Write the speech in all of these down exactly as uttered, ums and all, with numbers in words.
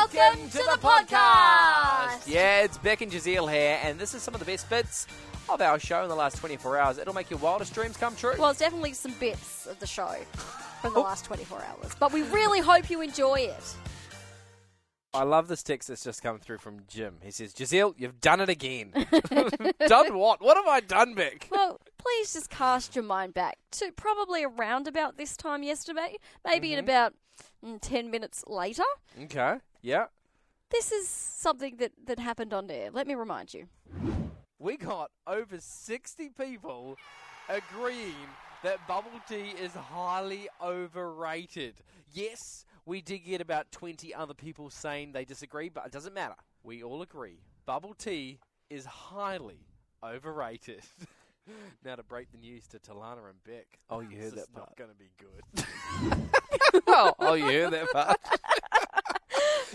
Welcome, Welcome to, to the, the podcast. podcast. Yeah, it's Beck and Giselle here, and this is some of the best bits of our show in the last twenty-four hours. It'll make your wildest dreams come true. Well, it's definitely some bits of the show from the oh. last twenty-four hours, but we really hope you enjoy it. I love this text that's just come through from Jim. He says, Giselle, you've done it again. Done what? What have I done, Beck? Well, please just cast your mind back to probably around about this time yesterday, maybe mm-hmm. in about mm, ten minutes later. Okay, yeah. This is something that, that happened on there. Let me remind you. We got over sixty people agreeing that bubble tea is highly overrated. Yes, we did get about twenty other people saying they disagree, but it doesn't matter. We all agree. Bubble tea is highly overrated. Now to break the news to Talana and Beck. Oh, you heard that part. It's not going to be good. oh, oh, you heard that part.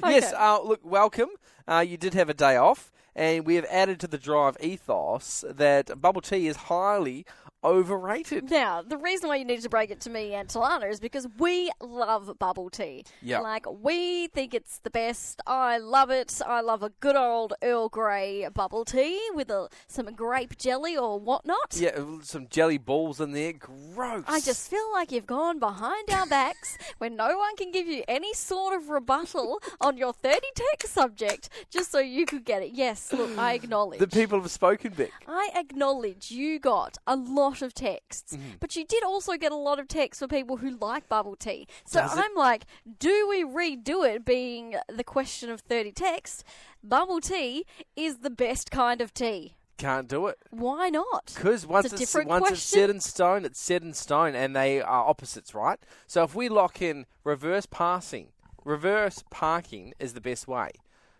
Okay. Yes, uh, look, welcome. Uh, you did have a day off, and we have added to the drive ethos that bubble tea is highly overrated. Now, the reason why you needed to break it to me and Talana is because we love bubble tea. Yeah. Like, we think it's the best. I love it. I love a good old Earl Grey bubble tea with a, some grape jelly or whatnot. Yeah, some jelly balls in there. Gross. I just feel like you've gone behind our backs when no one can give you any sort of rebuttal on your thirty tech subject just so you could get it. Yes, look, I acknowledge. The people have spoken, Vic. I acknowledge you got a lot of texts, mm. but you did also get a lot of texts for people who like bubble tea. So Does I'm it? like, do we redo it being the question of thirty texts? Bubble tea is the best kind of tea. Can't do it. Why not? Because once, it's, it's, once it's set in stone, it's set in stone, and they are opposites, right? So if we lock in reverse passing, reverse parking is the best way.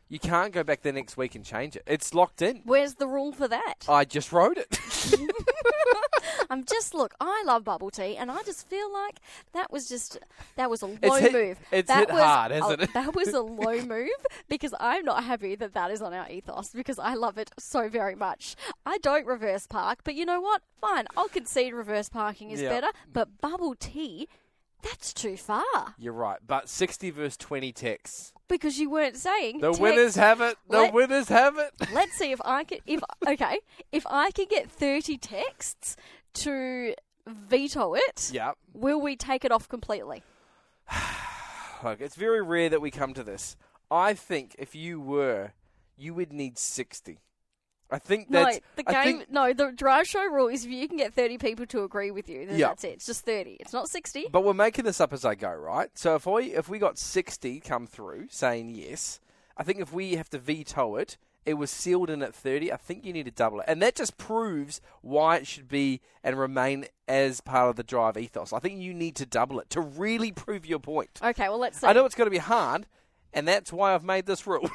You can't go back the next week and change it. It's locked in. Where's the rule for that? I just wrote it. I'm just, look, I love bubble tea, and I just feel like that was just, that was a low it's hit, move. It's that hit was hard, hasn't a, it? That was a low mmove, because I'm not happy that that is on our ethos, because I love it so very much. I don't reverse park, but you know what? Fine, I'll concede reverse parking is yeah. better, but bubble tea, that's too far. You're right, but sixty versus twenty texts. Because you weren't saying the text. winners have it. The Let, winners have it. Let's see if I can. If okay, if I can get thirty texts to veto it, yep. will we take it off completely? Look, it's very rare that we come to this. I think if you were, you would need sixty. I think that's... No, the game, no, the drive show rule is if you can get thirty people to agree with you, then yep. that's it. It's just thirty. It's not sixty. But we're making this up as I go, right? So if we, if we got sixty come through saying yes, I think if we have to veto it, it was sealed in at thirty, I think you need to double it. And that just proves why it should be and remain as part of the drive ethos. I think you need to double it to really prove your point. Okay, well, let's see. I know it's going to be hard, and that's why I've made this rule.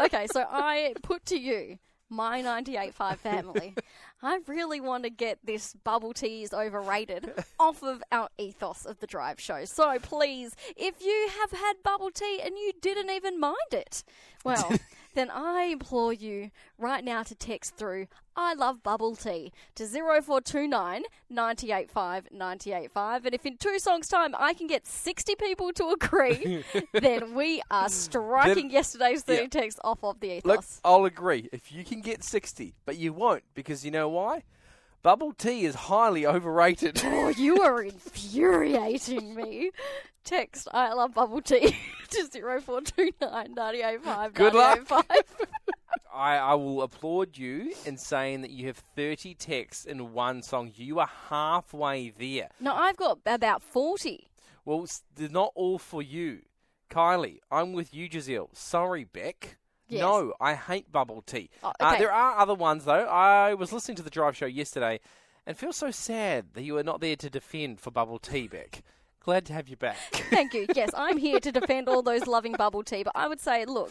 Okay, so I put to you, my ninety-eight point five family, I really want to get this bubble tea is overrated off of our ethos of the drive show. So please, if you have had bubble tea and you didn't even mind it, well, then I implore you right now to text through I love bubble tea to zero four two nine, nine eight five, nine eight five. And if in two songs' time I can get sixty people to agree, then we are striking then, yesterday's thirty yeah. text off of the ethos. Look, I'll agree if you can get sixty, but you won't because you know why? Bubble tea is highly overrated. Oh, you are infuriating me. Text I love bubble tea to zero four two nine, nine eight five, nine eight five. Good luck. I, I will applaud you in saying that you have thirty texts in one song. You are halfway there. No, I've got about forty. Well, they're not all for you. Kylie, I'm with you, Giselle. Sorry, Beck. Yes. No, I hate bubble tea. Oh, okay. uh, there are other ones, though. I was listening to the drive show yesterday and feel so sad that you were not there to defend for bubble tea, Beck. Glad to have you back. Thank you. Yes, I'm here to defend all those loving bubble tea. But I would say, look,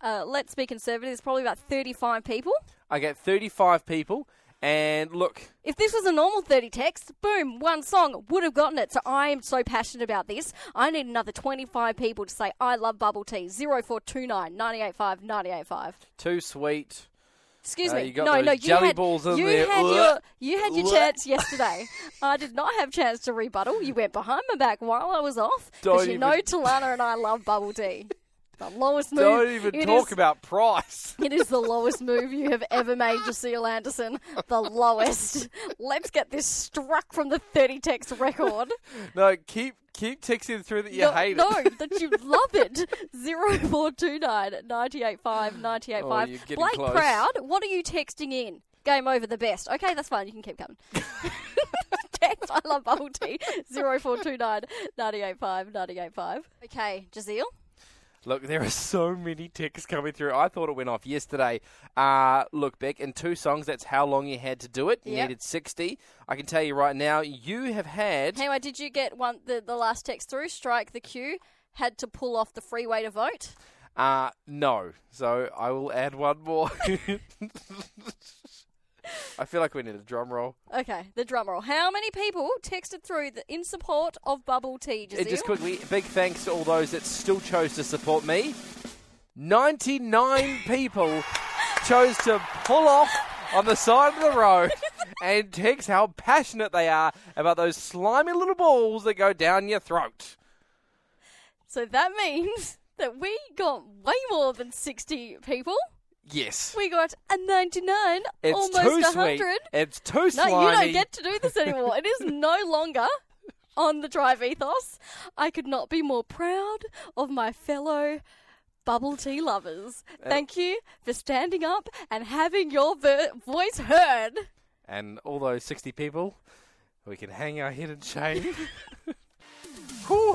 uh, let's be conservative. There's probably about thirty-five people. I get thirty-five people. And look. If this was a normal thirty text, boom, one song would have gotten it. So I am so passionate about this. I need another twenty-five people to say, I love bubble tea. zero four two nine, nine eight five, nine eight five. Too sweet. Excuse uh, me. You got no, no, you jelly had, balls in you there. Had your, you had your chance yesterday. I did not have a chance to rebuttal. You went behind my back while I was off. Because you even... know Talana and I love bubble tea. The lowest move. Don't even it talk is, about price. It is the lowest move you have ever made, Giselle Anderson. The lowest. Let's get this struck from the thirty text record. No, keep keep texting through that you no, hate no, it. No, that you love it. zero four two nine, nine eight five, nine eight five. Oh, you're getting Blake close. Proud, what are you texting in? Game over the best. Okay, that's fine. You can keep coming. Text I love bubble tea. zero four two nine, nine eight five, nine eight five. Okay, Giselle. Look, there are so many texts coming through. I thought it went off yesterday. Uh, look, Beck, in two songs, that's how long you had to do it. You yep. needed sixty. I can tell you right now, you have had... Anyway, did you get one? The, the last text through? Strike the queue. Had to pull off the freeway to vote? Uh, no. So I will add one more. I feel like we need a drum roll. Okay, the drum roll. How many people texted through the, in support of Bubble Tea, Giselle? Just quickly, big thanks to all those that still chose to support me. ninety-nine people chose to pull off on the side of the road and text how passionate they are about those slimy little balls that go down your throat. So that means that we got way more than sixty people. Yes. We got a ninety-nine, it's almost too one hundred. Sweet. It's too slimy. No, you don't get to do this anymore. It is no longer on the Drive Ethos. I could not be more proud of my fellow bubble tea lovers. Thank you for standing up and having your ver- voice heard. And all those sixty people, we can hang our head in shame. Whew,